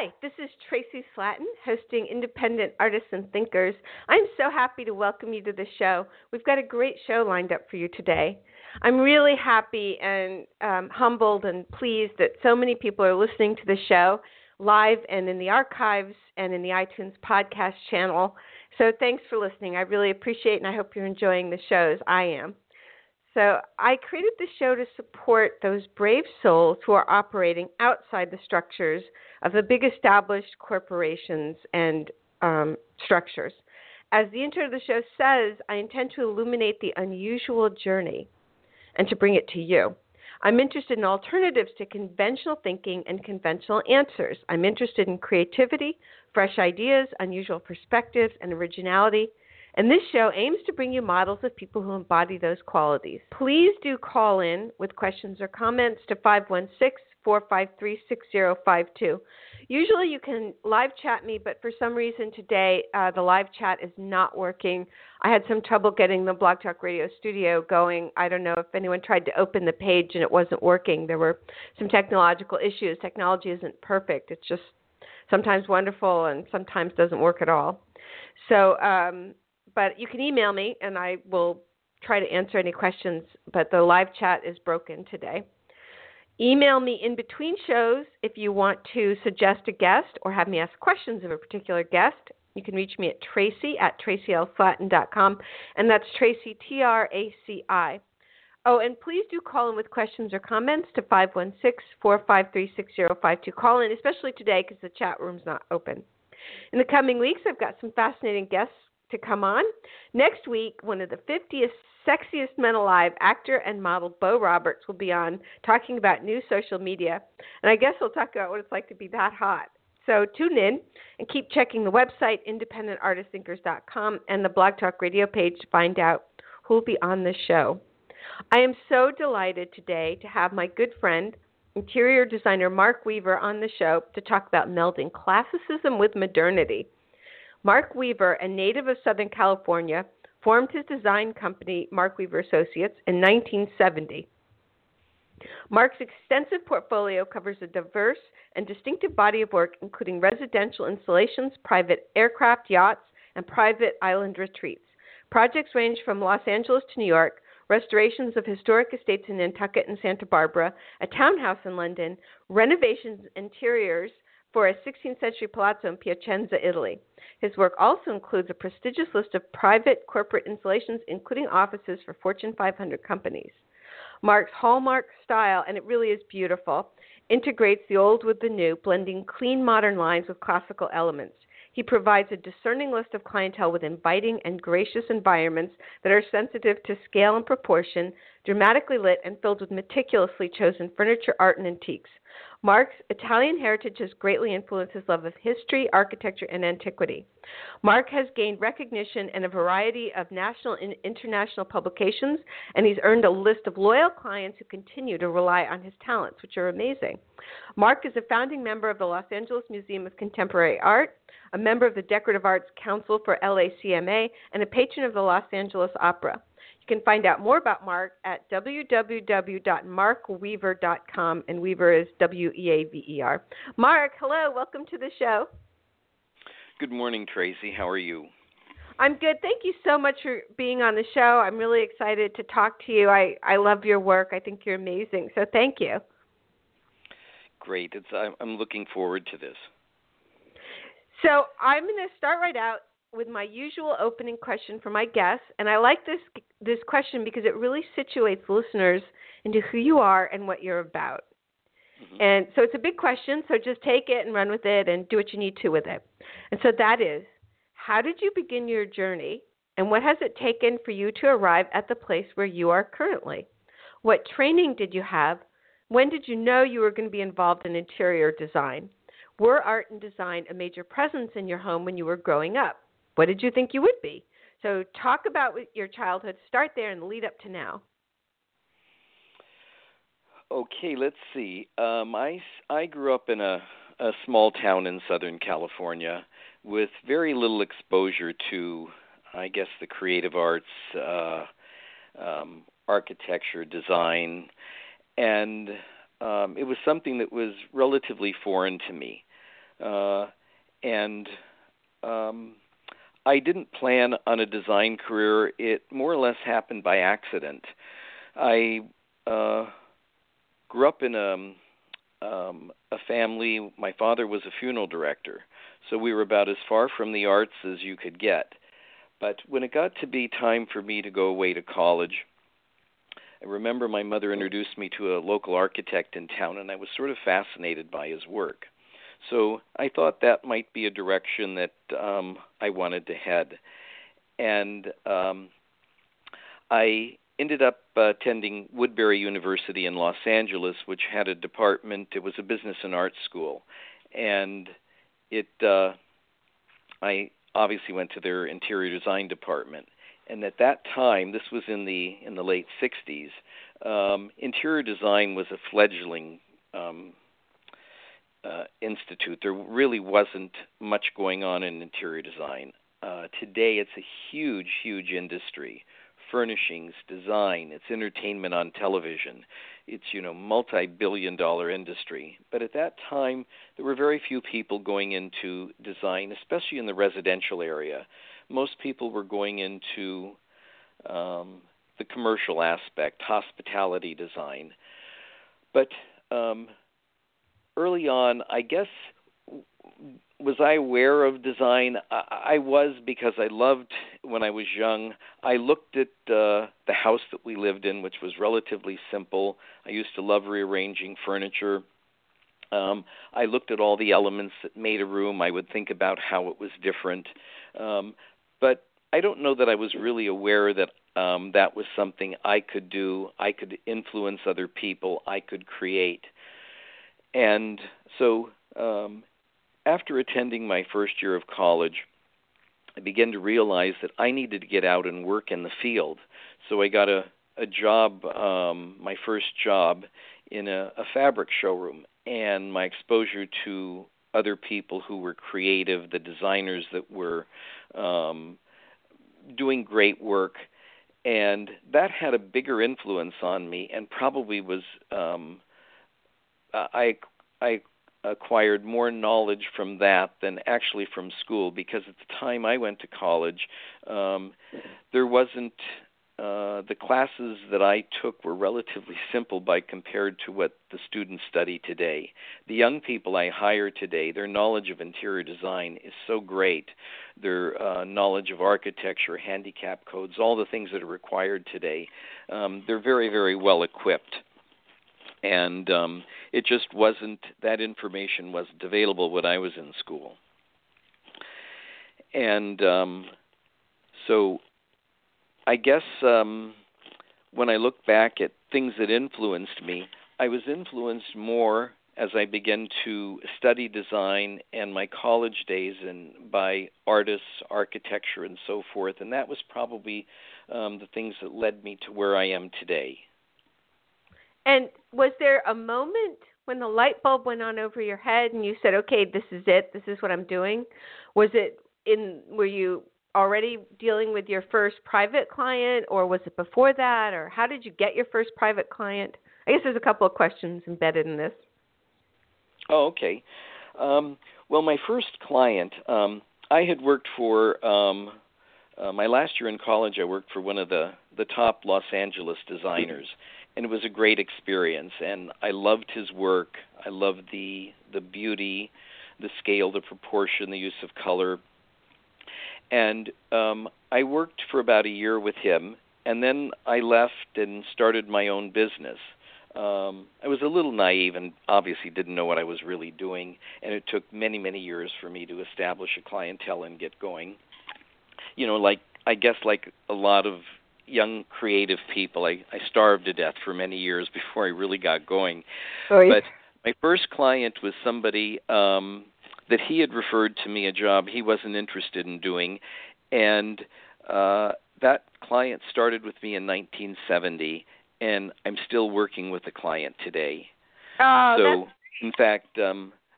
Hi, this is Tracy Slatten, hosting Independent Artists and Thinkers. I'm so happy to welcome you to the show. We've got a great show lined up for you today. I'm really happy and humbled and pleased that so many people are listening to the show live and in the archives and in the iTunes podcast channel. So thanks for listening. I really appreciate it, and I hope you're enjoying the shows. I am. So I created this show to support those brave souls who are operating outside the structures of the big established corporations and structures. As the intro to the show says, I intend to illuminate the unusual journey and to bring it to you. I'm interested in alternatives to conventional thinking and conventional answers. I'm interested in creativity, fresh ideas, unusual perspectives, and originality. And this show aims to bring you models of people who embody those qualities. Please do call in with questions or comments to 516-453-6052. Usually you can live chat me, but for some reason today the live chat is not working. I had some trouble getting the Blog Talk Radio studio going. I don't know if anyone tried to open the page and it wasn't working. There were some technological issues. Technology isn't perfect. It's just sometimes wonderful and sometimes doesn't work at all. So, but you can email me and I will try to answer any questions, but the live chat is broken today. Email me in between shows if you want to suggest a guest or have me ask questions of a particular guest. You can reach me at tracy@tracylslatten.com, and that's Tracy, T-R-A-C-I. Oh, and please do call in with questions or comments to 516-453-6052. Call in, especially today because the chat room's not open. In the coming weeks, I've got some fascinating guests to come on. Next week, one of the 50th sexiest men alive, actor and model Beau Roberts, will be on talking about new social media. And I guess we'll talk about what it's like to be that hot. So tune in and keep checking the website, independentartistthinkers.com, and the Blog Talk Radio page to find out who will be on the show. I am so delighted today to have my good friend, interior designer Mark Weaver, on the show to talk about melding classicism with modernity. Mark Weaver, a native of Southern California, formed his design company, Mark Weaver Associates, in 1970. Mark's extensive portfolio covers a diverse and distinctive body of work, including residential installations, private aircraft, yachts, and private island retreats. Projects range from Los Angeles to New York, restorations of historic estates in Nantucket and Santa Barbara, a townhouse in London, renovations interiors for a 16th century palazzo in Piacenza, Italy. His work also includes a prestigious list of private corporate installations, including offices for Fortune 500 companies. Mark's hallmark style, and it really is beautiful, integrates the old with the new, blending clean modern lines with classical elements. He provides a discerning list of clientele with inviting and gracious environments that are sensitive to scale and proportion, dramatically lit and filled with meticulously chosen furniture, art, and antiques. Mark's Italian heritage has greatly influenced his love of history, architecture, and antiquity. Mark has gained recognition in a variety of national and international publications, and he's earned a list of loyal clients who continue to rely on his talents, which are amazing. Mark is a founding member of the Los Angeles Museum of Contemporary Art, a member of the Decorative Arts Council for LACMA, and a patron of the Los Angeles Opera. You can find out more about Mark at www.markweaver.com, and Weaver is W-E-A-V-E-R. Mark, hello. Welcome to the show. Good morning, Tracy. How are you? I'm good. Thank you so much for being on the show. I'm really excited to talk to you. I love your work. I think you're amazing, so thank you. Great. I'm looking forward to this. So I'm going to start right out with my usual opening question for my guests, and I like this question because it really situates listeners into who you are and what you're about. Mm-hmm. And so it's a big question, so just take it and run with it and do what you need to with it. And so that is, how did you begin your journey, and what has it taken for you to arrive at the place where you are currently? What training did you have? When did you know you were going to be involved in interior design? Were art and design a major presence in your home when you were growing up? What did you think you would be? So talk about your childhood. Start there and lead up to now. Okay, let's see. I grew up in a small town in Southern California with very little exposure to, I guess, the creative arts, architecture, design, and it was something that was relatively foreign to me. I didn't plan on a design career. It more or less happened by accident. I grew up in a family. My father was a funeral director, so we were about as far from the arts as you could get. But when it got to be time for me to go away to college, I remember my mother introduced me to a local architect in town, and I was sort of fascinated by his work. So I thought that might be a direction that I wanted to head. And I ended up attending Woodbury University in Los Angeles, which had a department. It was a business and arts school. And I obviously went to their interior design department. And at that time, this was in the late 60s, interior design was a fledgling institute. There really wasn't much going on in interior design. Today it's a huge, huge industry. Furnishings, design, it's entertainment on television. It's, multi-billion-dollar industry. But at that time, there were very few people going into design, especially in the residential area. Most people were going into the commercial aspect, hospitality design. But early on, I guess, was I aware of design? I was, because I loved, when I was young, I looked at the house that we lived in, which was relatively simple. I used to love rearranging furniture. I looked at all the elements that made a room. I would think about how it was different. But I don't know that I was really aware that that was something I could do. I could influence other people. I could create. And so after attending my first year of college, I began to realize that I needed to get out and work in the field. So I got a job, my first job, in a fabric showroom. And my exposure to other people who were creative, the designers that were doing great work, and that had a bigger influence on me, and probably was I acquired more knowledge from that than actually from school, because at the time I went to college, there wasn't the classes that I took were relatively simple by compared to what the students study today. The young people I hire today, their knowledge of interior design is so great. Their knowledge of architecture, handicap codes, all the things that are required today, they're very, very well equipped. And it just wasn't, that information wasn't available when I was in school. And so I guess when I look back at things that influenced me, I was influenced more as I began to study design and my college days and by artists, architecture, and so forth. And that was probably the things that led me to where I am today. And was there a moment when the light bulb went on over your head and you said, okay, this is it, this is what I'm doing? Was it were you already dealing with your first private client, or was it before that, or how did you get your first private client? I guess there's a couple of questions embedded in this. Oh, okay. Well, my first client, I had worked for, my last year in college, I worked for one of the top Los Angeles designers, and it was a great experience, and I loved his work. I loved the beauty, the scale, the proportion, the use of color. And I worked for about a year with him, and then I left and started my own business. I was a little naive and obviously didn't know what I was really doing, and it took many, many years for me to establish a clientele and get going. You know, like a lot of young creative people, I starved to death for many years before I really got going. Oh, yeah. But my first client was somebody that he had referred to me a job he wasn't interested in doing, and that client started with me in 1970, and I'm still working with the client today. Oh, so, in fact,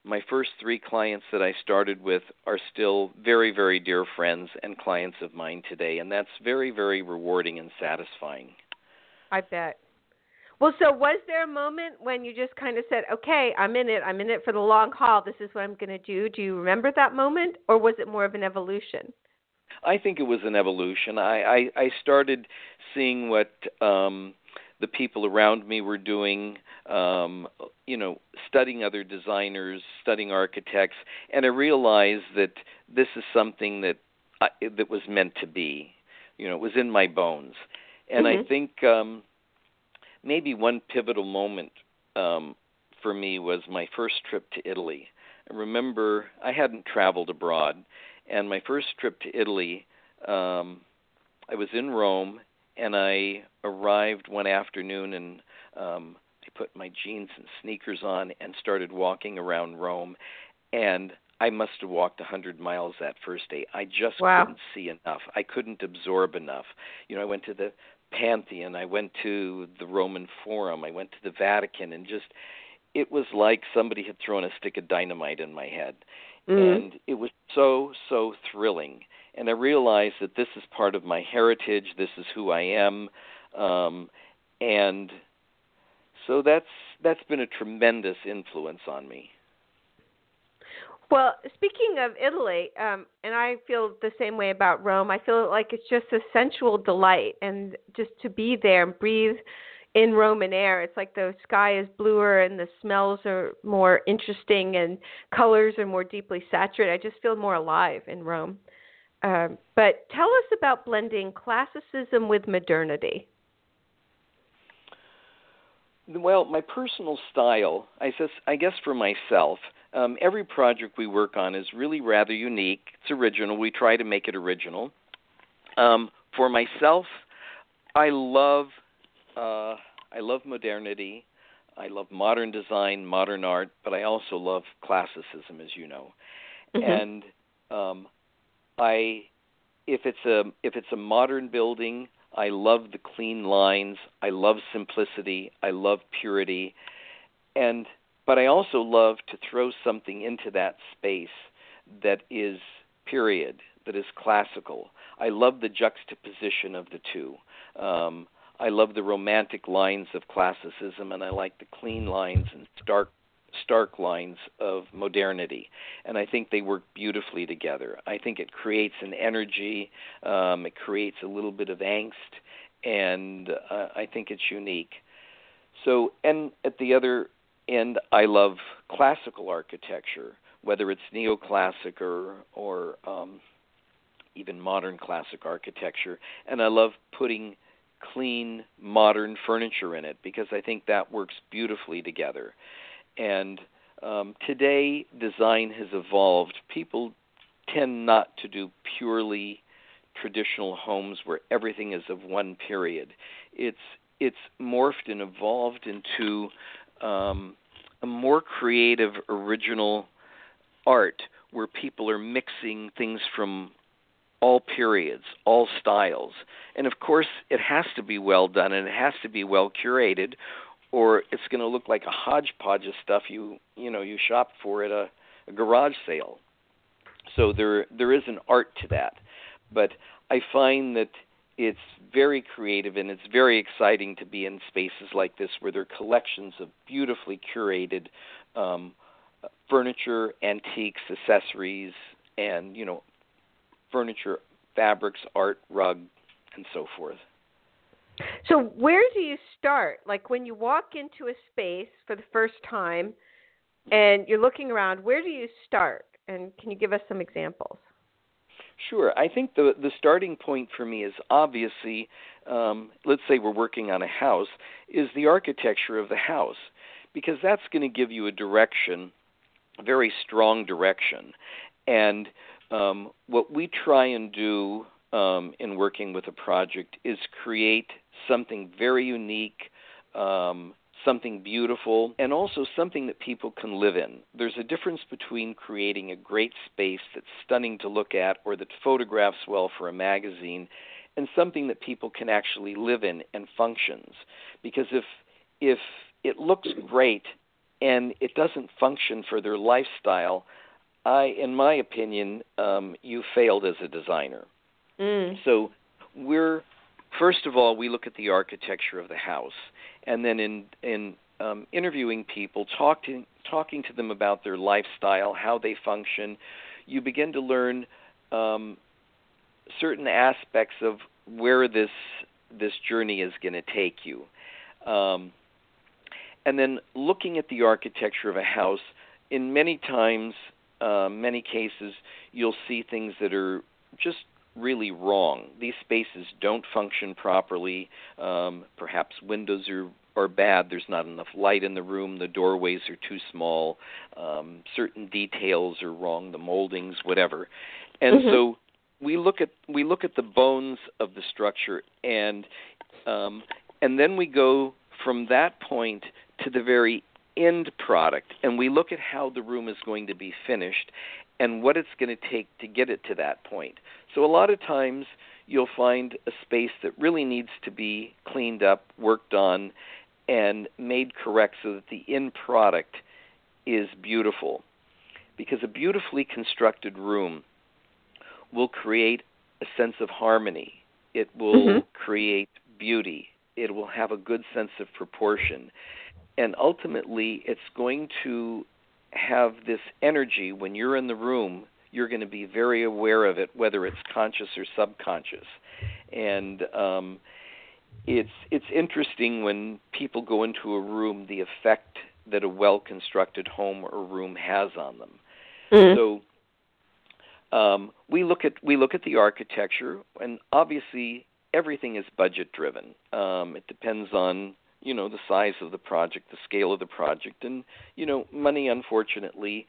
my first three clients that I started with are still very, very dear friends and clients of mine today, and that's very, very rewarding and satisfying. I bet. Well, so was there a moment when you just kind of said, okay, I'm in it for the long haul, this is what I'm going to do? Do you remember that moment, or was it more of an evolution? I think it was an evolution. I started seeing what the people around me were doing, studying other designers, studying architects, and I realized that this is something that was meant to be. You know, it was in my bones. And I think... maybe one pivotal moment for me was my first trip to Italy. I remember I hadn't traveled abroad, and my first trip to Italy, I was in Rome, and I arrived one afternoon, and I put my jeans and sneakers on and started walking around Rome, and I must have walked 100 miles that first day. I just couldn't see enough. I couldn't absorb enough. You know, I went to the Pantheon, I went to the Roman Forum, I went to the Vatican, and just, it was like somebody had thrown a stick of dynamite in my head. And it was so, so thrilling. And I realized that this is part of my heritage, this is who I am, and so that's been a tremendous influence on me. Well, speaking of Italy, and I feel the same way about Rome, I feel like it's just a sensual delight, and just to be there and breathe in Roman air. It's like the sky is bluer and the smells are more interesting and colors are more deeply saturated. I just feel more alive in Rome. But tell us about blending classicism with modernity. Well, my personal style, I guess for myself, every project we work on is really rather unique. It's original. We try to make it original. For myself, I love modernity. I love modern design, modern art, but I also love classicism, as you know. And if it's a modern building, I love the clean lines. I love simplicity. I love purity, but I also love to throw something into that space that is period, that is classical. I love the juxtaposition of the two. I love the romantic lines of classicism, and I like the clean lines and stark lines of modernity. And I think they work beautifully together. I think it creates an energy. It creates a little bit of angst, and I think it's unique. So, and at the other... And I love classical architecture, whether it's neoclassic or even modern classic architecture. And I love putting clean, modern furniture in it because I think that works beautifully together. And today, design has evolved. People tend not to do purely traditional homes where everything is of one period. It's morphed and evolved into... a more creative, original art where people are mixing things from all periods, all styles. And, of course, it has to be well done and it has to be well curated, or it's going to look like a hodgepodge of stuff you shop for at a garage sale. So there is an art to that. But I find that it's very creative and it's very exciting to be in spaces like this where there are collections of beautifully curated furniture, antiques, accessories, and, furniture, fabrics, art, rug, and so forth. So where do you start? Like when you walk into a space for the first time and you're looking around, where do you start? And can you give us some examples? Sure. I think the starting point for me is obviously, let's say we're working on a house, is the architecture of the house, because that's going to give you a direction, a very strong direction. And what we try and do in working with a project is create something very unique, something beautiful, and also something that people can live in. There's a difference between creating a great space that's stunning to look at or that photographs well for a magazine and something that people can actually live in and functions. Because if it looks great and it doesn't function for their lifestyle, in my opinion, you failed as a designer. Mm. So first of all, we look at the architecture of the house, and then in interviewing people, talking to them about their lifestyle, how they function, you begin to learn certain aspects of where this journey is going to take you. And then looking at the architecture of a house, in many cases, you'll see things that are just really wrong. These spaces don't function properly. Perhaps windows are bad. There's not enough light in the room. The doorways are too small. Certain details are wrong. The moldings, whatever. And so we look at the bones of the structure, and then we go from that point to the very end product, and we look at how the room is going to be finished and what it's going to take to get it to that point. So a lot of times you'll find a space that really needs to be cleaned up, worked on, and made correct so that the end product is beautiful. Because a beautifully constructed room will create a sense of harmony. It will create beauty. It will have a good sense of proportion. And ultimately, it's going to have this energy. When you're in the room, you're going to be very aware of it, whether it's conscious or subconscious. And it's interesting when people go into a room, the effect that a well-constructed home or room has on them. Mm-hmm. So we look at the architecture, and obviously everything is budget-driven. It depends on the size of the project, the scale of the project, and, money, unfortunately,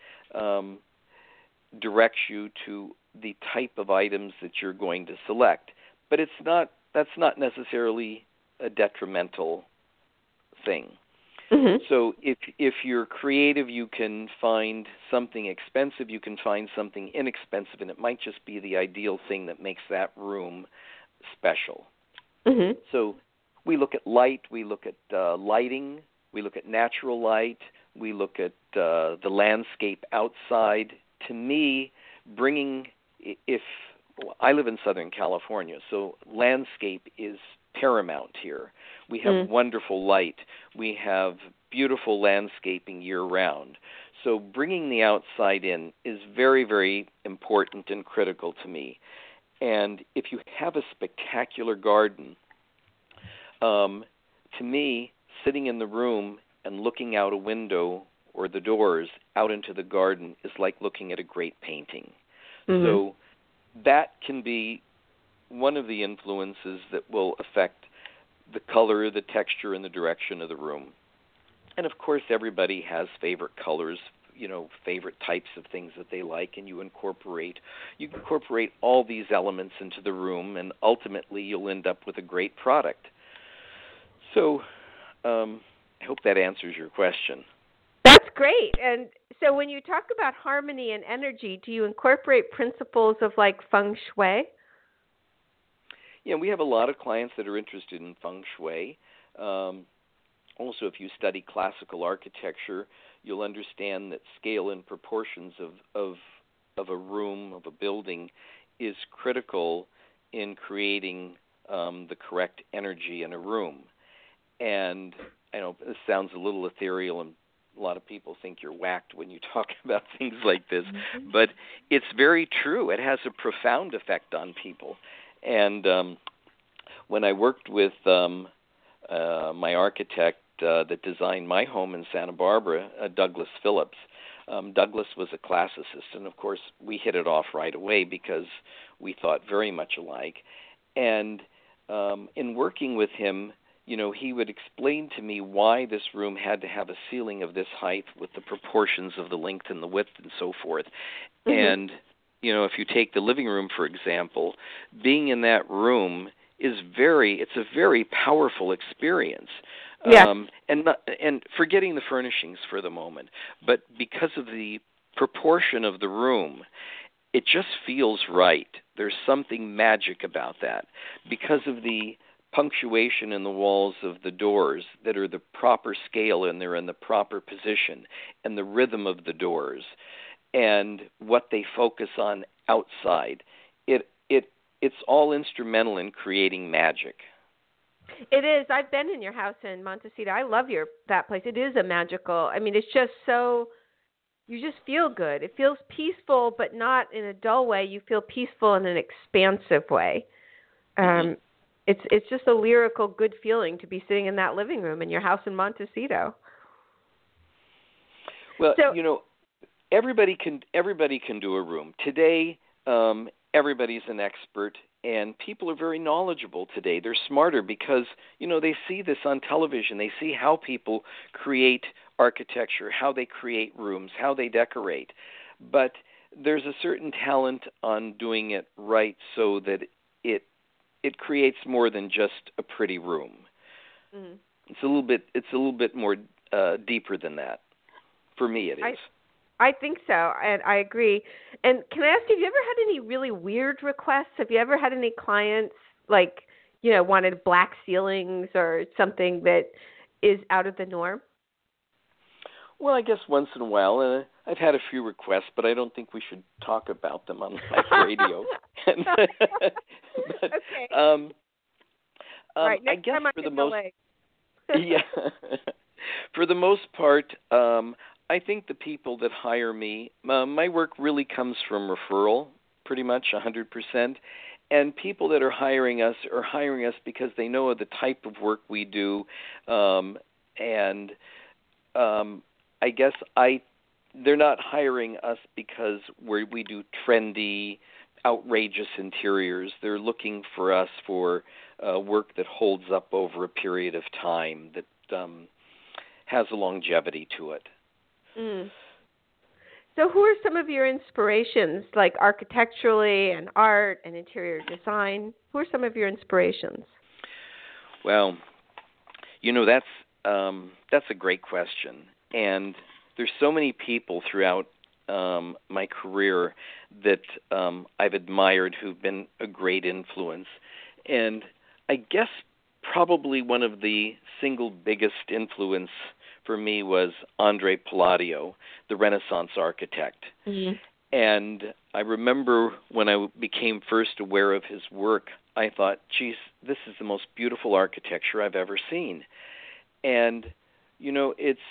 directs you to the type of items that you're going to select. But that's not necessarily a detrimental thing. Mm-hmm. So if you're creative, you can find something expensive, you can find something inexpensive, and it might just be the ideal thing that makes that room special. Mm-hmm. So we look at light, we look at lighting, we look at natural light, we look at the landscape outside. To me, I live in Southern California, so landscape is paramount here. We have wonderful light. We have beautiful landscaping year-round. So bringing the outside in is very, very important and critical to me. And if you have a spectacular garden, to me, sitting in the room and looking out a window or the doors out into the garden is like looking at a great painting. Mm-hmm. So that can be one of the influences that will affect the color, the texture, and the direction of the room. And, of course, everybody has favorite colors, favorite types of things that they like, and you incorporate all these elements into the room, and ultimately you'll end up with a great product. So I hope that answers your question. That's great. And so when you talk about harmony and energy, do you incorporate principles of like feng shui? Yeah, we have a lot of clients that are interested in feng shui. Also, if you study classical architecture, you'll understand that scale and proportions of a room, of a building, is critical in creating the correct energy in a room. And I know this sounds a little ethereal, and a lot of people think you're whacked when you talk about things like this, but it's very true. It has a profound effect on people. And when I worked with my architect that designed my home in Santa Barbara, Douglas Phillips, Douglas was a classicist, and of course we hit it off right away because we thought very much alike. And in working with him, you know, he would explain to me why this room had to have a ceiling of this height with the proportions of the length and the width and so forth. Mm-hmm. And, you know, if you take the living room, for example, being in that room is it's a very powerful experience. Yes. And forgetting the furnishings for the moment, but because of the proportion of the room, it just feels right. There's something magic about that because of the punctuation in the walls of the doors that are the proper scale and they're in the proper position and the rhythm of the doors and what they focus on outside. It's all instrumental in creating magic. It is. I've been in your house in Montecito. I love that place. It is a magical. I mean, it's just so, you just feel good. It feels peaceful, but not in a dull way. You feel peaceful in an expansive way. Mm-hmm. It's just a lyrical good feeling to be sitting in that living room in your house in Montecito. Well, so, you know, everybody can do a room. Today, everybody's an expert, and people are very knowledgeable today. They're smarter because, you know, they see this on television. They see how people create architecture, how they create rooms, how they decorate. But there's a certain talent on doing it right so that it creates more than just a pretty room. Mm-hmm. It's a little bit more deeper than that. For me, it is. I think so, and I agree. And can I ask you, have you ever had any really weird requests? Have you ever had any clients, like, you know, wanted black ceilings or something that is out of the norm? Well, I guess once in a while, I've had a few requests, but I don't think we should talk about them on live radio. But, okay. Right, next I guess time for I'm the in most, LA. Yeah, for the most part, I think the people that hire me, my work really comes from referral, pretty much 100%. And people that are hiring us because they know of the type of work we do, I guess they're not hiring us because we do trendy, outrageous interiors. They're looking for us for work that holds up over a period of time, that has a longevity to it. Mm. So who are some of your inspirations, like architecturally and art and interior design? Who are some of your inspirations? Well, you know, that's a great question. And there's so many people throughout my career that I've admired who've been a great influence. And I guess probably one of the single biggest influence for me was Andre Palladio, the Renaissance architect. Mm-hmm. And I remember when I became first aware of his work, I thought, geez, this is the most beautiful architecture I've ever seen. And you know, it's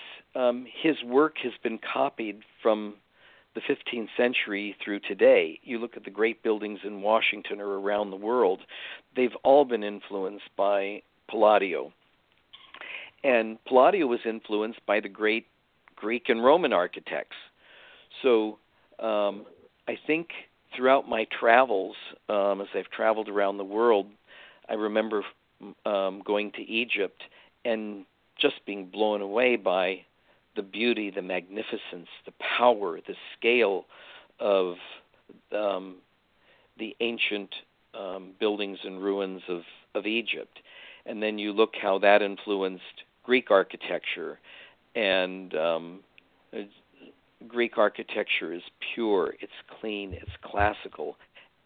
his work has been copied from the 15th century through today. You look at the great buildings in Washington or around the world, they've all been influenced by Palladio. And Palladio was influenced by the great Greek and Roman architects. So I think throughout my travels, as I've traveled around the world, I remember going to Egypt and just being blown away by the beauty, the magnificence, the power, the scale of the ancient buildings and ruins of Egypt. And then you look how that influenced Greek architecture and Greek architecture is pure, it's clean, it's classical,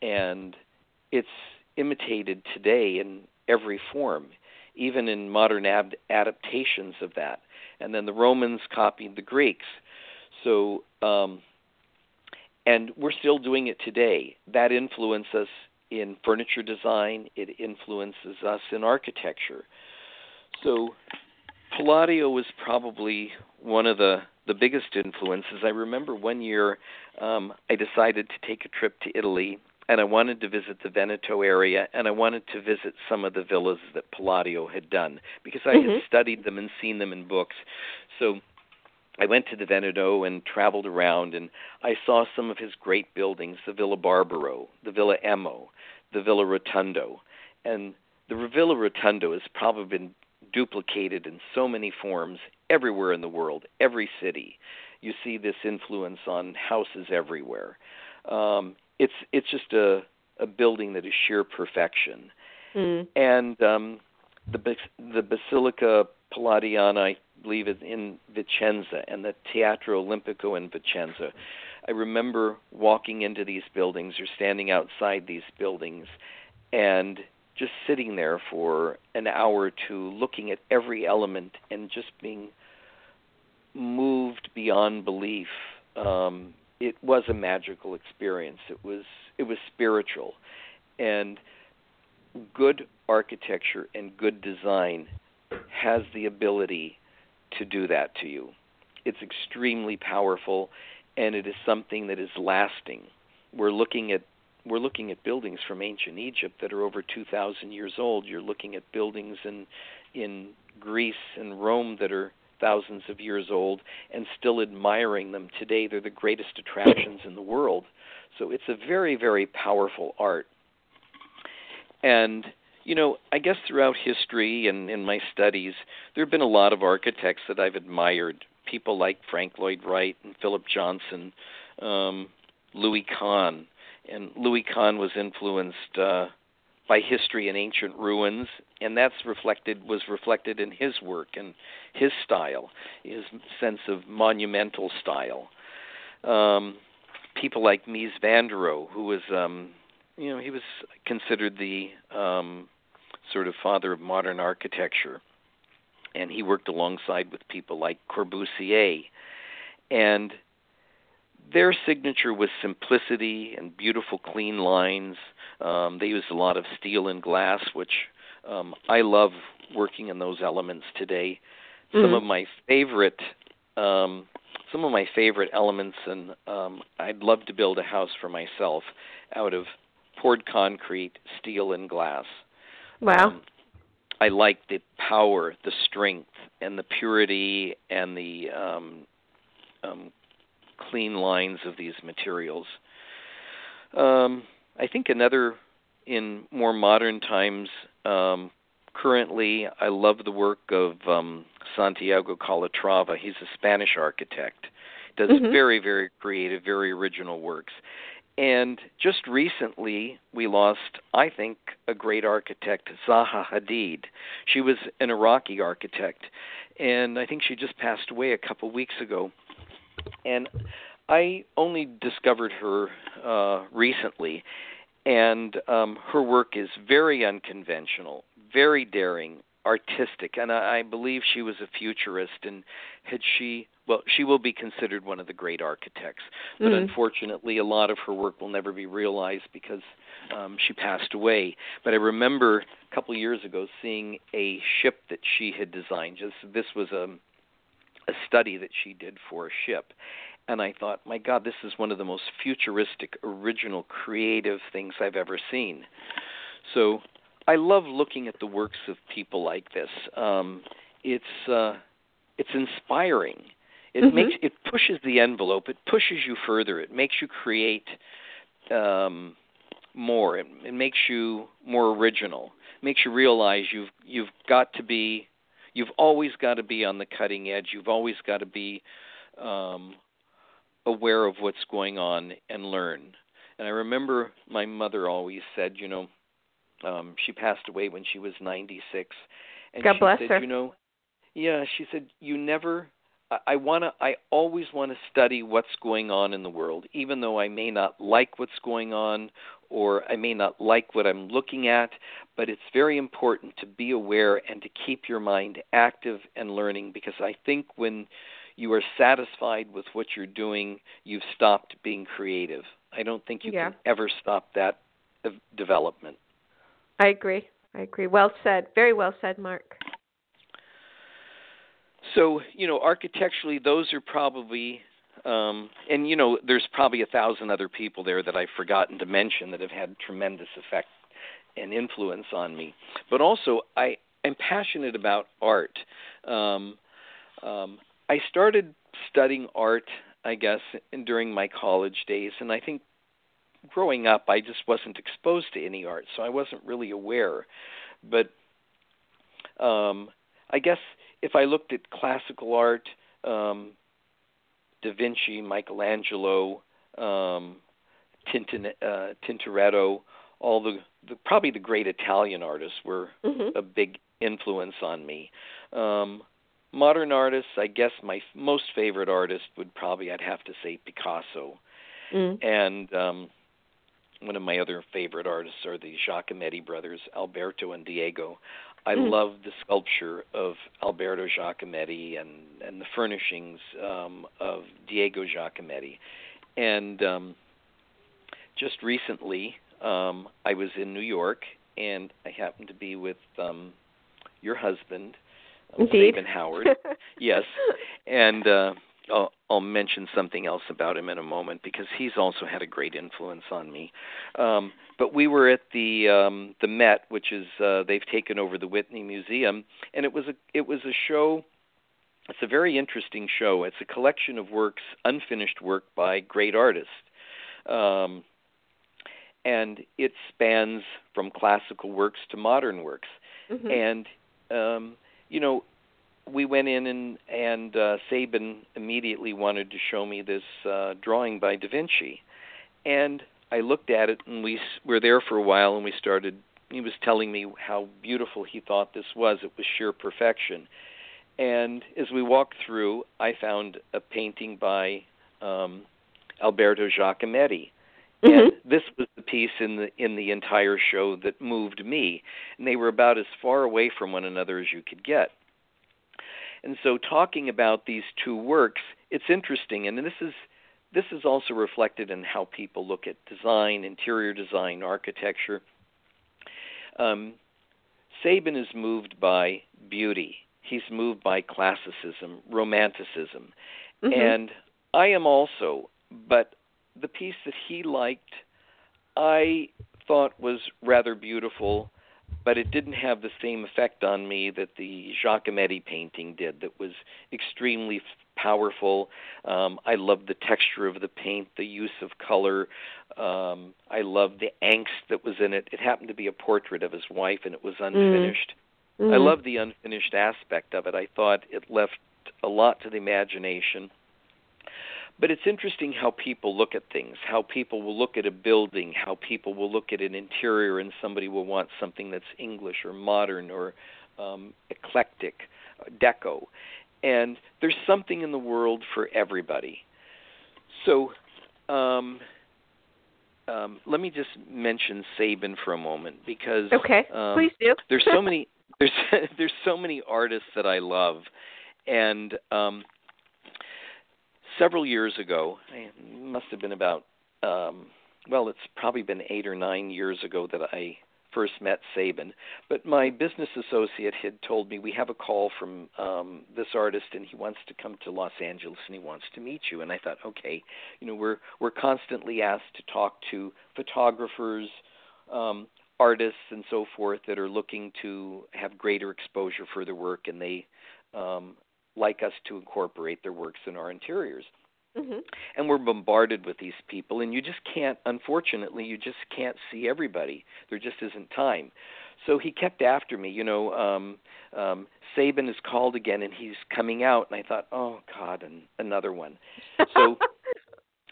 and it's imitated today in every form, even in modern adaptations of that. And then the Romans copied the Greeks. So, and we're still doing it today. That influences us in furniture design. It influences us in architecture. So Palladio was probably one of the biggest influences. I remember one year I decided to take a trip to Italy, and I wanted to visit the Veneto area, and I wanted to visit some of the villas that Palladio had done, because I had studied them and seen them in books. So I went to the Veneto and traveled around, and I saw some of his great buildings, the Villa Barbaro, the Villa Emo, the Villa Rotonda. And the Villa Rotonda has probably been duplicated in so many forms everywhere in the world, every city. You see this influence on houses everywhere. It's just a building that is sheer perfection. And the Basilica Palladiana, I believe, is in Vicenza, and the Teatro Olimpico in Vicenza. I remember walking into these buildings or standing outside these buildings and just sitting there for an hour or two looking at every element and just being moved beyond belief. It was a magical experience. It was spiritual. And good architecture and good design has the ability to do that to you. It's extremely powerful, and it is something that is lasting. We're looking at buildings from ancient Egypt that are over 2,000 years old. You're looking at buildings in Greece and Rome that are thousands of years old and still admiring them today. They're the greatest attractions in the world. So it's a very, very powerful art. And, you know, I guess throughout history and in my studies, there have been a lot of architects that I've admired, people like Frank Lloyd Wright and Philip Johnson, Louis Kahn. And Louis Kahn was influenced by history and ancient ruins, and was reflected in his work and his style, his sense of monumental style. People like Mies van der Rohe, who was, he was considered the sort of father of modern architecture, and he worked alongside with people like Corbusier, and their signature was simplicity and beautiful, clean lines. They used a lot of steel and glass, which I love working in those elements today. Some of my favorite elements, and I'd love to build a house for myself out of poured concrete, steel, and glass. Wow. I like the power, the strength, and the purity, and the clean lines of these materials. I think another, in more modern times, currently I love the work of Santiago Calatrava. He's a Spanish architect. Does very, very creative, very original works. And just recently we lost, I think, a great architect, Zaha Hadid. She was an Iraqi architect, and I think she just passed away a couple weeks ago. And I only discovered her recently, and her work is very unconventional, very daring, artistic, and I believe she was a futurist, and she will be considered one of the great architects. But unfortunately, a lot of her work will never be realized because she passed away. But I remember a couple years ago seeing a ship that she had designed. This was a study that she did for a ship. And I thought, my God, this is one of the most futuristic, original, creative things I've ever seen. So I love looking at the works of people like this. It's inspiring. It pushes the envelope. It pushes you further. It makes you create more. It makes you more original. It makes you realize you've always got to be on the cutting edge. You've always got to be aware of what's going on and learn. And I remember my mother always said, she passed away when she was 96. And God bless her. She said, you never, I always want to study what's going on in the world, even though I may not like what's going on or I may not like what I'm looking at, but it's very important to be aware and to keep your mind active and learning, because I think when you are satisfied with what you're doing, you've stopped being creative. I don't think you can ever stop that development. I agree. Well said. Very well said, Mark. So, architecturally, those are probably, and, there's probably 1,000 other people there that I've forgotten to mention that have had tremendous effect and influence on me. But also, I am passionate about art. I started studying art, I guess, during my college days, and I think growing up, I just wasn't exposed to any art, so I wasn't really aware. But I guess if I looked at classical art, Da Vinci, Michelangelo, Tintoretto, all the probably the great Italian artists were a big influence on me. Modern artists, I guess my most favorite artist would probably, I'd have to say, Picasso. And one of my other favorite artists are the Giacometti brothers, Alberto and Diego. I love the sculpture of Alberto Giacometti and the furnishings of Diego Giacometti. And just recently, I was in New York, and I happened to be with your husband, David Howard. Yes. And I'll mention something else about him in a moment, because he's also had a great influence on me. But we were at the Met, which is they've taken over the Whitney Museum, and it was a show. It's a very interesting show. It's a collection of works, unfinished work by great artists, and it spans from classical works to modern works. And we went in and Sabin immediately wanted to show me this drawing by Da Vinci. And I looked at it, and we were there for a while, and he was telling me how beautiful he thought this was. It was sheer perfection. And as we walked through, I found a painting by Alberto Giacometti. And this was the piece in the entire show that moved me. And they were about as far away from one another as you could get. And so talking about these two works, it's interesting, and this is also reflected in how people look at design, interior design, architecture. Sabin is moved by beauty. He's moved by classicism, romanticism. And I am also, but the piece that he liked, I thought was rather beautiful, but it didn't have the same effect on me that the Giacometti painting did, that was extremely powerful. I loved the texture of the paint, the use of color. I loved the angst that was in it. It happened to be a portrait of his wife, and it was unfinished. I loved the unfinished aspect of it. I thought it left a lot to the imagination. But it's interesting how people look at things, how people will look at a building, how people will look at an interior, and somebody will want something that's English or modern or eclectic, deco. And there's something in the world for everybody. So let me just mention Sabin for a moment, because please do. There's so many artists that I love, and several years ago, it must have been about, it's probably been 8 or 9 years ago that I first met Sabin, but my business associate had told me, we have a call from this artist, and he wants to come to Los Angeles, and he wants to meet you. And I thought, okay, we're constantly asked to talk to photographers, artists, and so forth that are looking to have greater exposure for their work, and they like us to incorporate their works in our interiors. And we're bombarded with these people, and you just can't, unfortunately, see everybody. There just isn't time. So he kept after me, Sabin is called again, and he's coming out, and I thought, oh, God, another one. So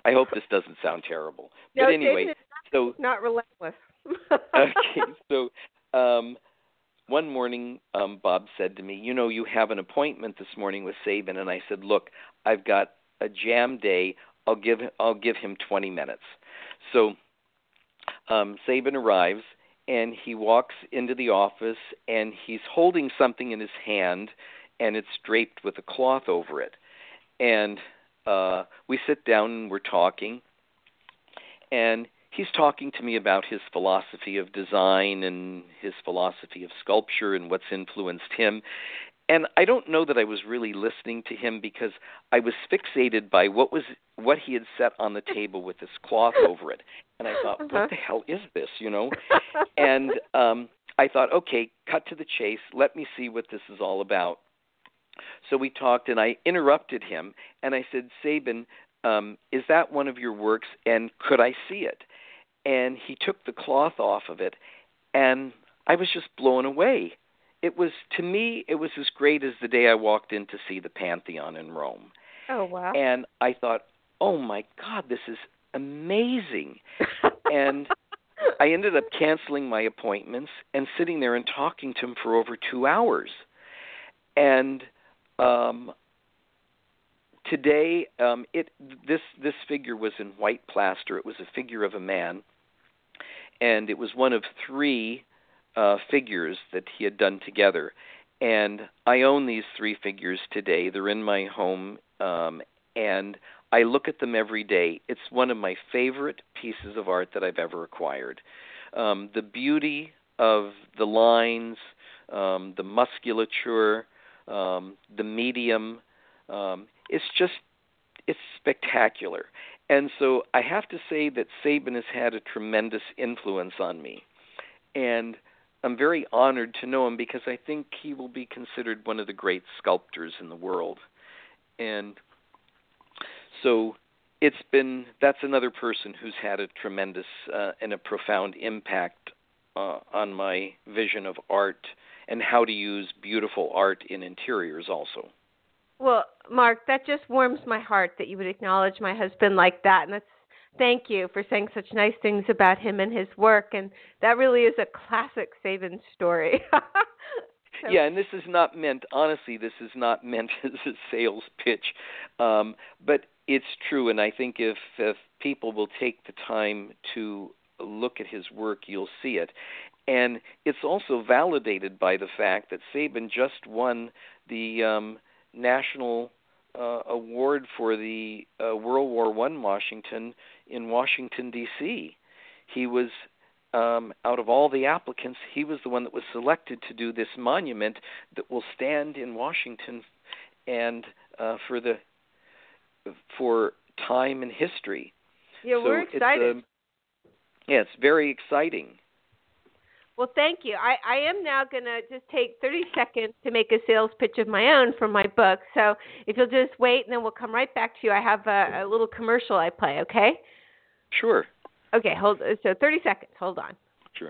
I hope this doesn't sound terrible. No, but anyway, Sabin is not relentless. Okay, so one morning, Bob said to me, you know, you have an appointment this morning with Sabin. And I said, look, I've got a jam day. I'll give him 20 minutes. So Sabin arrives, and he walks into the office, and he's holding something in his hand, and it's draped with a cloth over it. And we sit down, and we're talking. And he's talking to me about his philosophy of design and his philosophy of sculpture and what's influenced him. And I don't know that I was really listening to him, because I was fixated by what he had set on the table with this cloth over it. And I thought, what the hell is this, you know? And I thought, okay, cut to the chase. Let me see what this is all about. So we talked, and I interrupted him, and I said, Sabin, is that one of your works, and could I see it? And he took the cloth off of it, and I was just blown away. It was, to me, it was as great as the day I walked in to see the Pantheon in Rome. Oh, wow. And I thought, oh, my God, this is amazing. And I ended up canceling my appointments and sitting there and talking to him for over 2 hours. And today, this figure was in white plaster. It was a figure of a man, and it was one of three figures that he had done together. And I own these three figures today. They're in my home, and I look at them every day. It's one of my favorite pieces of art that I've ever acquired. The beauty of the lines, the musculature, the medium, it's spectacular. And so I have to say that Sabin has had a tremendous influence on me. And I'm very honored to know him, because I think he will be considered one of the great sculptors in the world. And so that's another person who's had a tremendous and a profound impact on my vision of art and how to use beautiful art in interiors also. Well, Mark, that just warms my heart that you would acknowledge my husband like that. And that's, thank you for saying such nice things about him and his work. And that really is a classic Sabin story. So. Yeah, and this is not meant, honestly, this is not meant as a sales pitch. But it's true, and I think if people will take the time to look at his work, you'll see it. And it's also validated by the fact that Sabin just won the National Award for the World War I Washington in Washington, D.C. He was, out of all the applicants, he was the one that was selected to do this monument that will stand in Washington and for time and history. Yeah, so we're excited. It's very exciting. Well, thank you. I am now going to just take 30 seconds to make a sales pitch of my own for my book. So if you'll just wait, and then we'll come right back to you. I have a little commercial I play, okay? Sure. Okay, so 30 seconds. Hold on.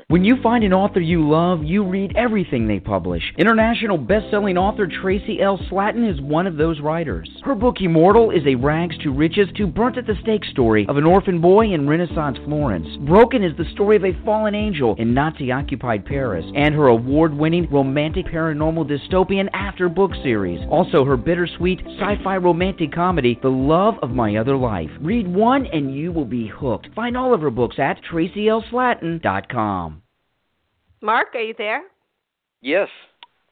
When you find an author you love, you read everything they publish. International best-selling author Tracy L. Slatten is one of those writers. Her book Immortal is a rags-to-riches to burnt-at-the-stake story of an orphan boy in Renaissance Florence. Broken is the story of a fallen angel in Nazi-occupied Paris, and her award-winning romantic paranormal dystopian after-book series. Also her bittersweet sci-fi romantic comedy The Love of My Other Life. Read one and you will be hooked. Find all of her books at TracyLSlatten.com. Mark, are you there? Yes.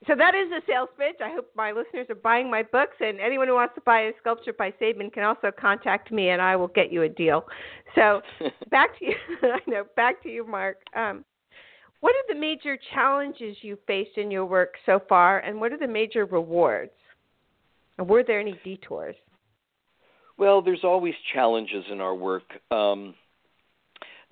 So that is a sales pitch. I hope my listeners are buying my books, and anyone who wants to buy a sculpture by Sabin can also contact me, and I will get you a deal. So back to you. I know. Back to you, Mark. What are the major challenges you faced in your work so far, and what are the major rewards? And were there any detours? Well, there's always challenges in our work.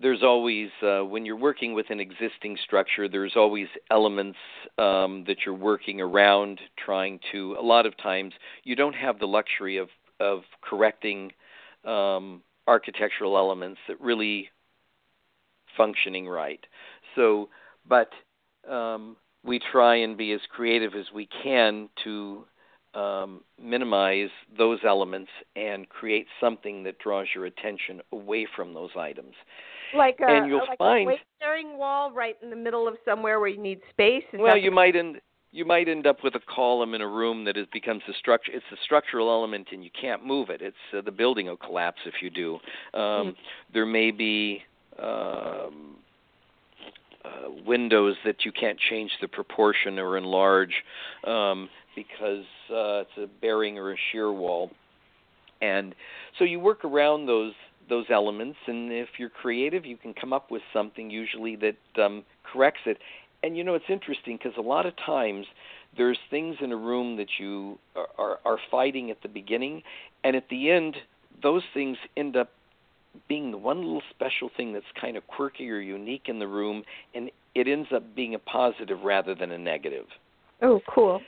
There's always, when you're working with an existing structure, there's always elements that you're working around, a lot of times you don't have the luxury of correcting architectural elements that really functioning right. So, but we try and be as creative as we can to minimize those elements and create something that draws your attention away from those items. Like a weight-bearing wall right in the middle of somewhere where you need space? You might end up with a column in a room that has becomes the structure. It's the structural element, and you can't move it. It's the building will collapse if you do. There may be windows that you can't change the proportion or enlarge because it's a bearing or a shear wall, and so you work around those elements. And if you're creative, you can come up with something usually that corrects it. And, you know, it's interesting because a lot of times there's things in a room that you are fighting at the beginning, and at the end, those things end up being the one little special thing that's kind of quirky or unique in the room, and it ends up being a positive rather than a negative. Oh, cool.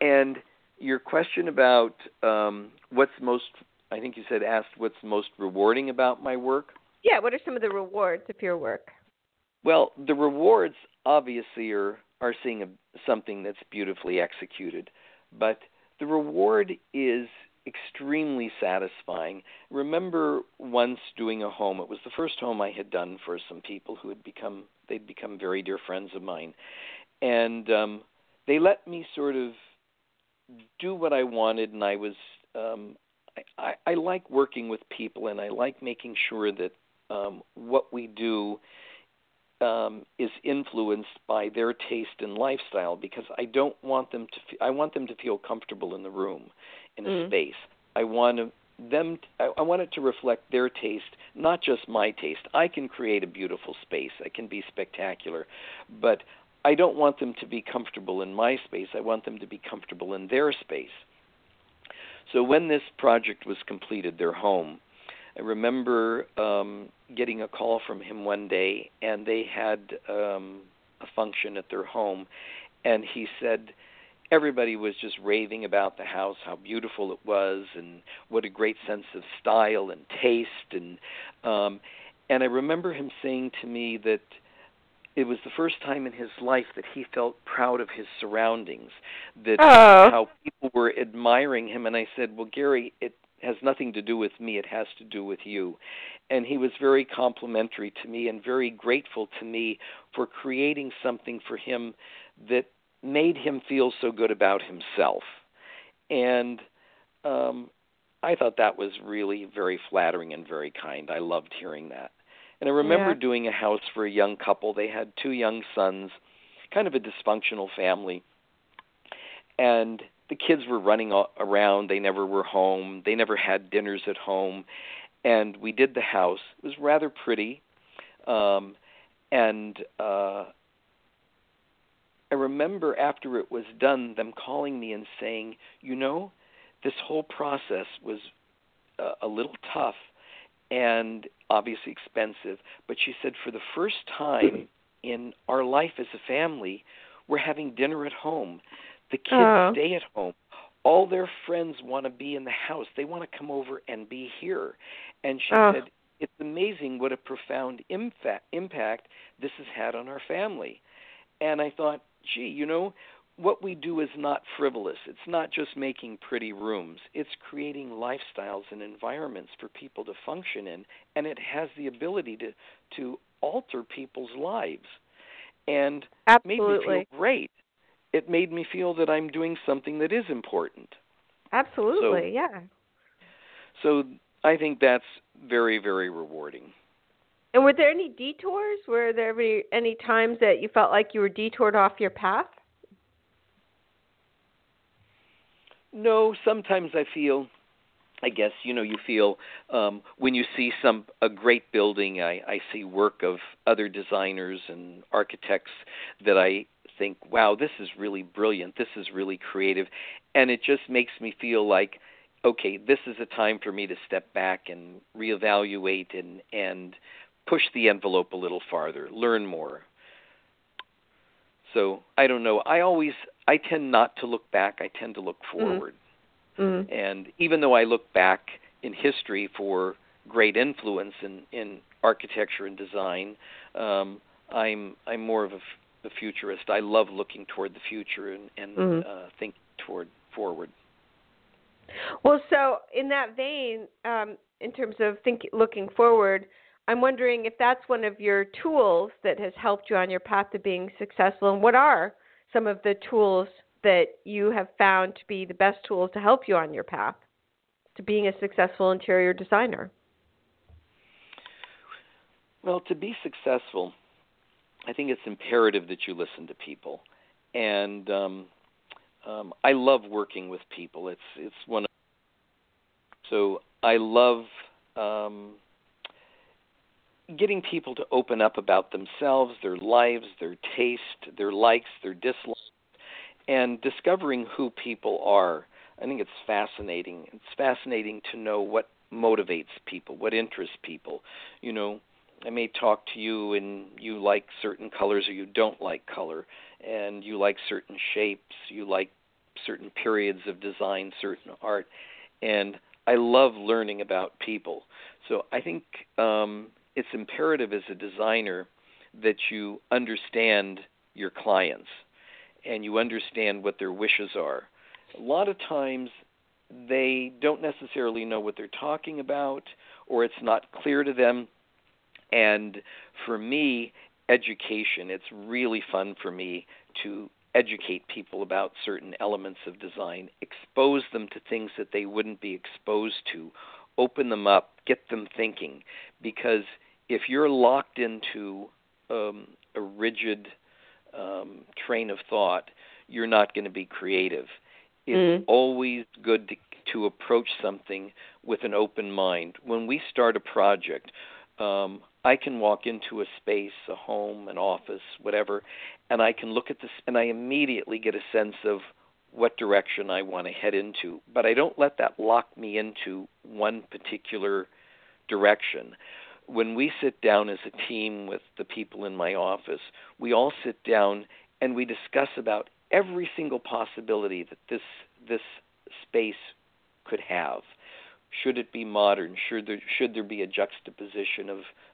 And your question about what's most rewarding about my work? Yeah, what are some of the rewards of your work? Well, the rewards obviously are seeing something that's beautifully executed, but the reward is extremely satisfying. Remember once doing a home. It was the first home I had done for some people who had become very dear friends of mine, and they let me sort of do what I wanted, and I was I like working with people, and I like making sure that what we do is influenced by their taste and lifestyle, because I don't want them to. I want them to feel comfortable in the room, in a space. I want it to reflect their taste, not just my taste. I can create a beautiful space. I can be spectacular, but I don't want them to be comfortable in my space. I want them to be comfortable in their space. So when this project was completed, their home, I remember getting a call from him one day, and they had a function at their home, and he said everybody was just raving about the house, how beautiful it was, and what a great sense of style and taste. And I remember him saying to me that it was the first time in his life that he felt proud of his surroundings, that how people were admiring him. And I said, well, Gary, it has nothing to do with me. It has to do with you. And he was very complimentary to me and very grateful to me for creating something for him that made him feel so good about himself. And I thought that was really very flattering and very kind. I loved hearing that. And I remember doing a house for a young couple. They had two young sons, kind of a dysfunctional family. And the kids were running around. They never were home. They never had dinners at home. And we did the house. It was rather pretty. I remember after it was done, them calling me and saying, you know, this whole process was a little tough and obviously expensive. But she said, for the first time in our life as a family, we're having dinner at home. The kids stay at home. All their friends want to be in the house. They want to come over and be here. And she said, it's amazing what a profound impact this has had on our family. And I thought, gee, you know, what we do is not frivolous. It's not just making pretty rooms. It's creating lifestyles and environments for people to function in, and it has the ability to alter people's lives. And it made me feel great. It made me feel that I'm doing something that is important. Absolutely, yeah. So I think that's very, very rewarding. And were there any detours? Were there any times that you felt like you were detoured off your path? No, sometimes I feel, I guess, you know, you feel when you see a great building, I see work of other designers and architects that I think, wow, this is really brilliant, this is really creative, and it just makes me feel like, okay, this is a time for me to step back and reevaluate and push the envelope a little farther, learn more. So I don't know. I tend not to look back. I tend to look forward. Mm-hmm. And even though I look back in history for great influence in architecture and design, I'm more of a futurist. I love looking toward the future and think toward forward. Well, so in that vein, in terms of looking forward, I'm wondering if that's one of your tools that has helped you on your path to being successful, and what are some of the tools that you have found to be the best tools to help you on your path to being a successful interior designer? Well, to be successful, I think it's imperative that you listen to people. And I love working with people. It's one of, so I love getting people to open up about themselves, their lives, their taste, their likes, their dislikes, and discovering who people are. I think it's fascinating. It's fascinating to know what motivates people, what interests people. You know, I may talk to you and you like certain colors or you don't like color, and you like certain shapes, you like certain periods of design, certain art, and I love learning about people. So I think it's imperative as a designer that you understand your clients and you understand what their wishes are. A lot of times they don't necessarily know what they're talking about, or it's not clear to them. And for me, education, it's really fun for me to educate people about certain elements of design, expose them to things that they wouldn't be exposed to, open them up, get them thinking. Because if you're locked into a rigid train of thought, you're not going to be creative. It's always good to approach something with an open mind. When we start a project, I can walk into a space, a home, an office, whatever, and I can look at this and I immediately get a sense of what direction I want to head into. But I don't let that lock me into one particular direction. When we sit down as a team with the people in my office, we all sit down and we discuss about every single possibility that this space could have. Should it be modern? Should there be a juxtaposition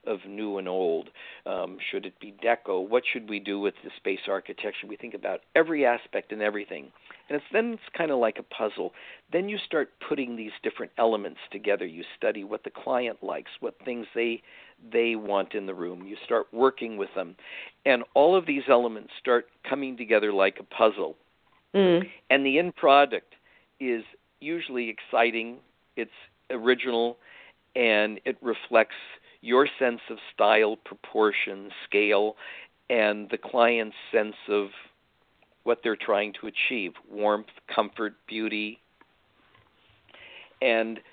of new and old? Should it be deco? What should we do with the space architecture? We think about every aspect and everything. And it's kind of like a puzzle. Then you start putting these different elements together. You study what the client likes, what things they want in the room. You start working with them. And all of these elements start coming together like a puzzle. And the end product is usually exciting. It's original, and it reflects your sense of style, proportion, scale, and the client's sense of what they're trying to achieve, warmth, comfort, beauty. And did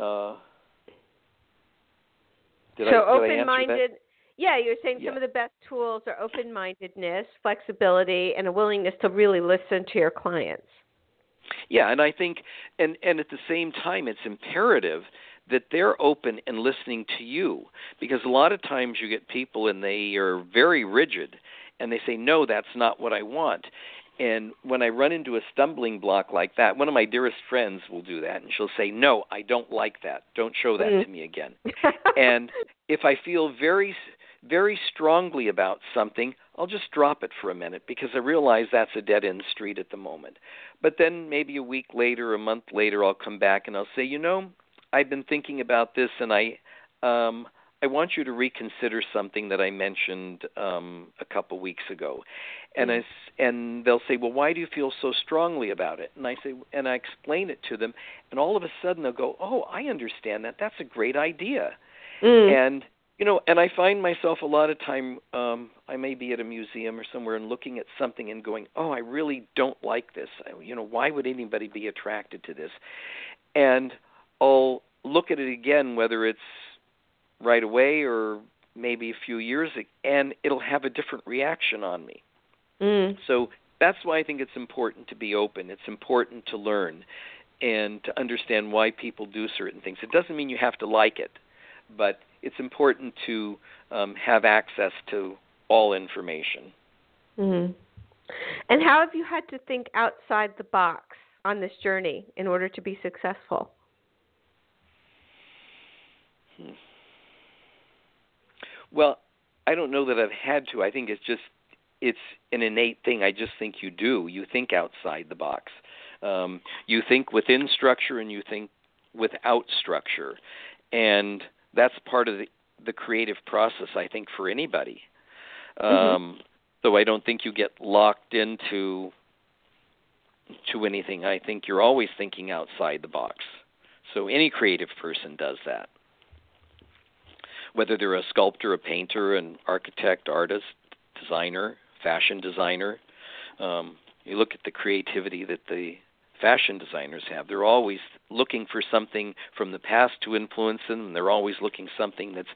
I open-minded, that? Yeah, you're saying some of the best tools are open-mindedness, flexibility, and a willingness to really listen to your clients. Yeah, and I think, and at the same time, it's imperative that they're open and listening to you, because a lot of times you get people and they are very rigid, and they say, no, that's not what I want. And when I run into a stumbling block like that, one of my dearest friends will do that, and she'll say, no, I don't like that. Don't show that to me again. And if I feel very, very strongly about something, I'll just drop it for a minute because I realize that's a dead-end street at the moment. But then maybe a week later, a month later, I'll come back and I'll say, you know, I've been thinking about this, and I want you to reconsider something that I mentioned a couple weeks ago. And they'll say, well, why do you feel so strongly about it? And I say, and I explain it to them, and all of a sudden they'll go, oh, I understand that. That's a great idea. And you know, and I find myself a lot of time, I may be at a museum or somewhere and looking at something and going, oh, I really don't like this. You know, why would anybody be attracted to this? And I'll look at it again, whether it's right away or maybe a few years, and it'll have a different reaction on me. So that's why I think it's important to be open. It's important to learn and to understand why people do certain things. It doesn't mean you have to like it, but it's important to have access to all information. And how have you had to think outside the box on this journey in order to be successful? Well, I don't know that I've had to. I think it's an innate thing. I just think you do. You think outside the box. You think within structure and you think without structure. And that's part of the the creative process, I think, for anybody. So I don't think you get locked into anything. I think you're always thinking outside the box. So any creative person does that, whether they're a sculptor, a painter, an architect, artist, designer, fashion designer. You look at the creativity that the fashion designers have. They're always looking for something from the past to influence them, and they're always looking something that's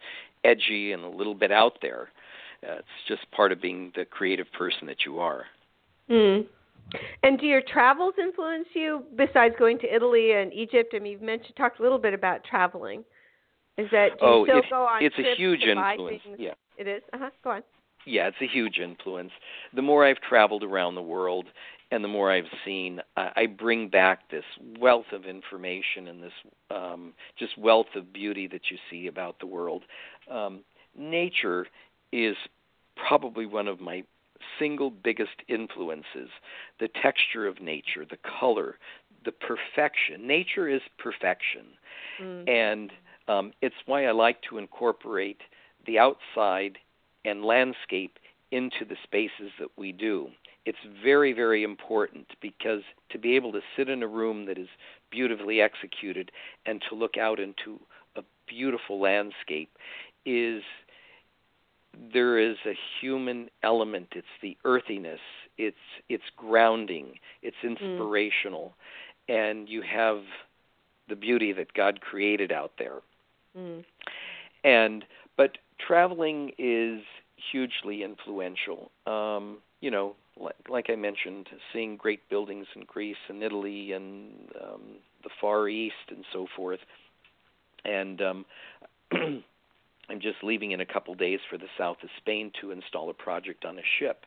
edgy and a little bit out there. It's just part of being the creative person that you are. Mm. And do your travels influence you, besides going to Italy and Egypt? I mean, you've talked a little bit about traveling. Is that, do you still go on trips? It's a huge influence. Yeah. It is? Uh-huh. Go on. Yeah, it's a huge influence. The more I've traveled around the world and the more I've seen, I bring back this wealth of information and this just wealth of beauty that you see about the world. Nature is probably one of my single biggest influences. The texture of nature, the color, the perfection. Nature is perfection. Mm. And it's why I like to incorporate the outside and landscape into the spaces that we do. It's very, very important, because to be able to sit in a room that is beautifully executed and to look out into a beautiful landscape there is a human element. It's the earthiness. It's grounding. It's inspirational. Mm. And you have the beauty that God created out there. Mm. But traveling is hugely influential. Like I mentioned, seeing great buildings in Greece and Italy and the Far East and so forth. And I'm just leaving in a couple days for the south of Spain to install a project on a ship.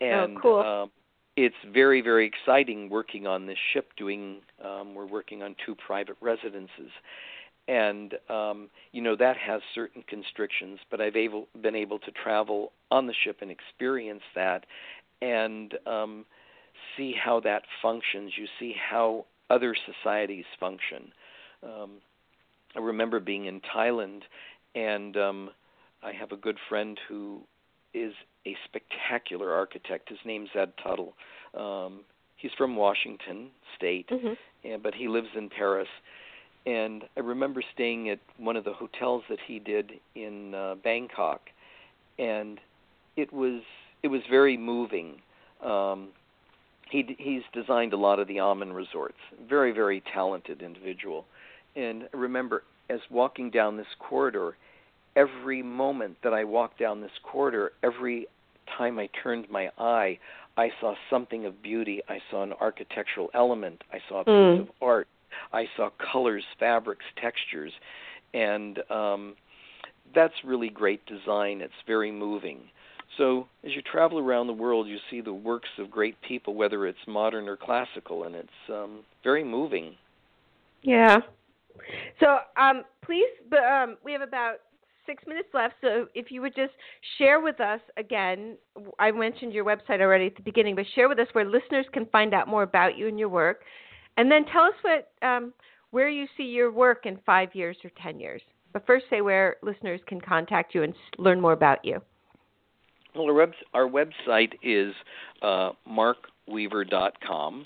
And, oh, cool. It's very, very exciting working on this ship. We're working on 2 private residences. And, that has certain constrictions, but I've been able to travel on the ship and experience that and see how that functions. You see how other societies function. I remember being in Thailand, and I have a good friend who is a spectacular architect. His name's Ed Tuttle. He's from Washington State, but he lives in Paris. And I remember staying at one of the hotels that he did in Bangkok, and it was very moving. He's designed a lot of the Amman Resorts. Very, very talented individual. And I remember as walking down this corridor, every moment that I walked down this corridor, every time I turned my eye, I saw something of beauty. I saw an architectural element. I saw a piece of art. I saw colors, fabrics, textures, and that's really great design. It's very moving. So as you travel around the world, you see the works of great people, whether it's modern or classical, and it's very moving. Yeah. So please, we have about 6 minutes left, so if you would just share with us again, I mentioned your website already at the beginning, but share with us where listeners can find out more about you and your work, and then tell us where you see your work in 5 years or 10 years. But first, say where listeners can contact you and learn more about you. Well, our website is markweaver.com,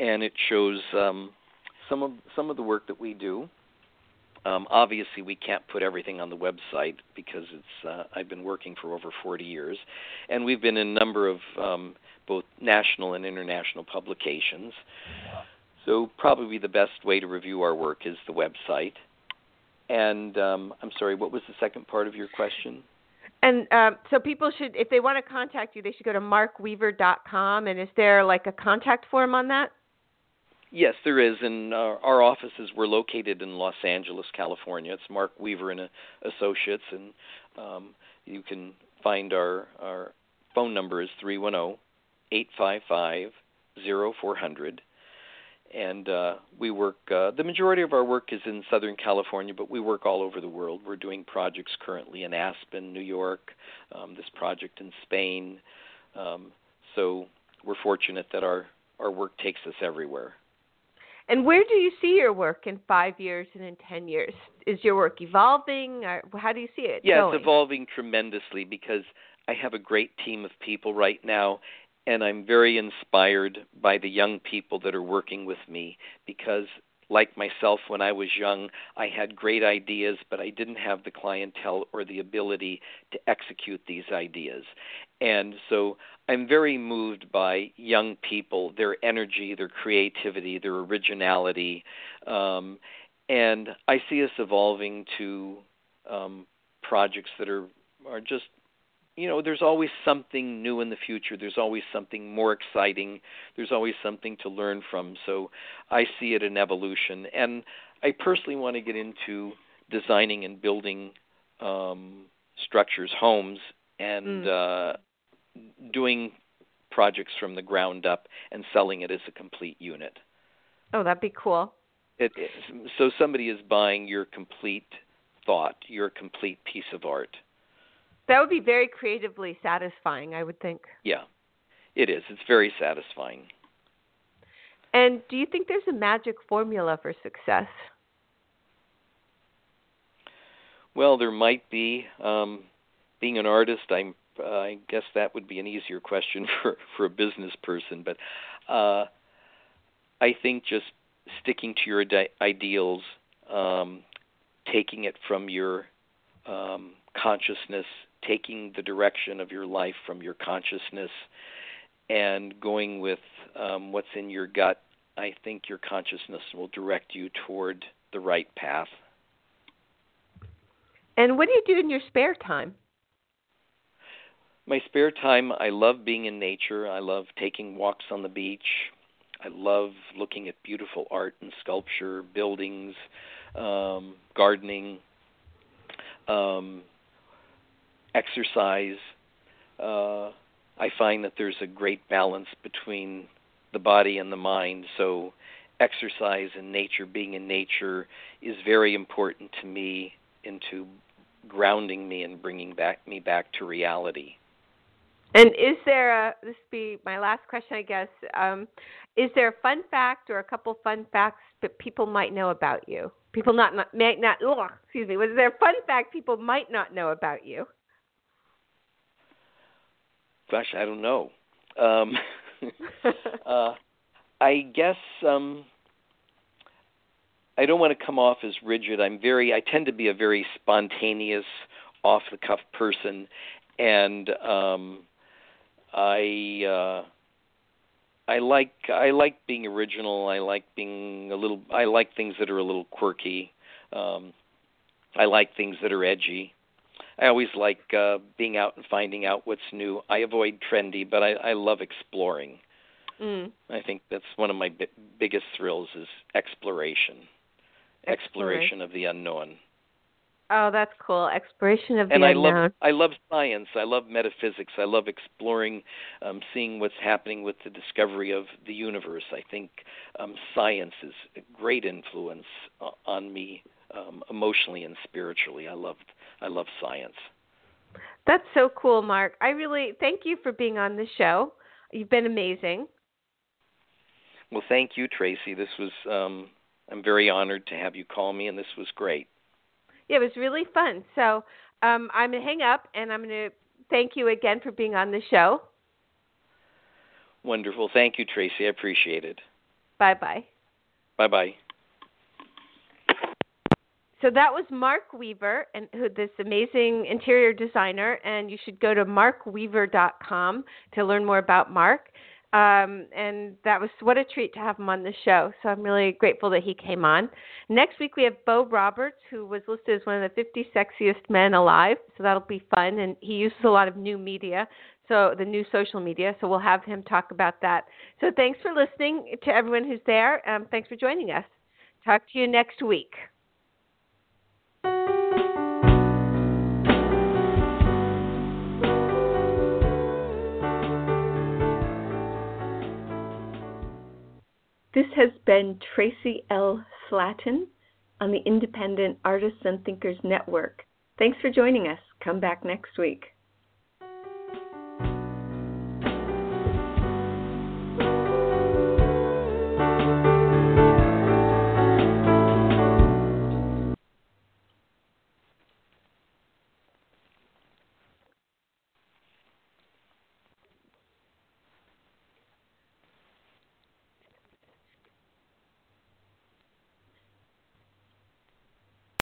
and it shows some of the work that we do. Obviously, we can't put everything on the website because I've been working for over 40 years, and we've been in a number of both national and international publications. So probably the best way to review our work is the website. And I'm sorry, what was the second part of your question? And so people should, if they want to contact you, they should go to markweaver.com, and is there like a contact form on that? Yes, there is, and our offices were located in Los Angeles, California. It's Mark Weaver and Associates, and you can find our phone number is 310-855-0400, and we work, the majority of our work is in Southern California, but we work all over the world. We're doing projects currently in Aspen, New York, this project in Spain, so we're fortunate that our work takes us everywhere. And where do you see your work in 5 years and in 10 years? Is your work evolving? Or how do you see it? Yeah, going? It's evolving tremendously because I have a great team of people right now, and I'm very inspired by the young people that are working with me because, like myself, when I was young, I had great ideas, but I didn't have the clientele or the ability to execute these ideas. And so I'm very moved by young people, their energy, their creativity, their originality. And I see us evolving to projects that are just, you know, there's always something new in the future. There's always something more exciting. There's always something to learn from. So I see it an evolution. And I personally want to get into designing and building structures, homes, and doing projects from the ground up and selling it as a complete unit. Oh, that'd be cool. So somebody is buying your complete thought, your complete piece of art. That would be very creatively satisfying, I would think. Yeah, it is. It's very satisfying. And do you think there's a magic formula for success? Well, there might be. Being an artist, I guess that would be an easier question for a business person. But I think just sticking to your ideals, taking it from your consciousness, taking the direction of your life from your consciousness and going with what's in your gut, I think your consciousness will direct you toward the right path. And what do you do in your spare time? My spare time, I love being in nature. I love taking walks on the beach. I love looking at beautiful art and sculpture, buildings, gardening, exercise. I find that there's a great balance between the body and the mind, so exercise and nature, being in nature, is very important to me into grounding me and bringing me back to reality. And is there this would be my last question, I guess, is there a fun fact or a couple fun facts that people might know about you? People was there a fun fact people might not know about you? Gosh, I don't know. I guess I don't want to come off as rigid. I tend to be a very spontaneous, off-the-cuff person, and I like being original. I like things that are a little quirky. I like things that are edgy. I always like being out and finding out what's new. I avoid trendy, but I love exploring. I think that's one of my biggest thrills is exploration of the unknown. Oh, that's cool. Exploration of the unknown. I love science. I love metaphysics. I love exploring, seeing what's happening with the discovery of the universe. I think science is a great influence on me emotionally and spiritually. I love science. That's so cool, Mark. I really thank you for being on the show. You've been amazing. Well, thank you, Tracy. This was I'm very honored to have you call me, and this was great. Yeah, it was really fun. So I'm going to hang up, and I'm going to thank you again for being on the show. Wonderful. Thank you, Tracy. I appreciate it. Bye-bye. Bye-bye. So that was Mark Weaver, and this amazing interior designer, and you should go to markweaver.com to learn more about Mark. And that was what a treat to have him on the show. So I'm really grateful that he came on. Next week, we have Beau Roberts, who was listed as one of the 50 sexiest men alive. So that'll be fun. And he uses a lot of new media, so the new social media. So we'll have him talk about that. So thanks for listening to everyone who's there. Thanks for joining us. Talk to you next week. This has been Tracy L. Slatten on the Independent Artists and Thinkers Network. Thanks for joining us. Come back next week.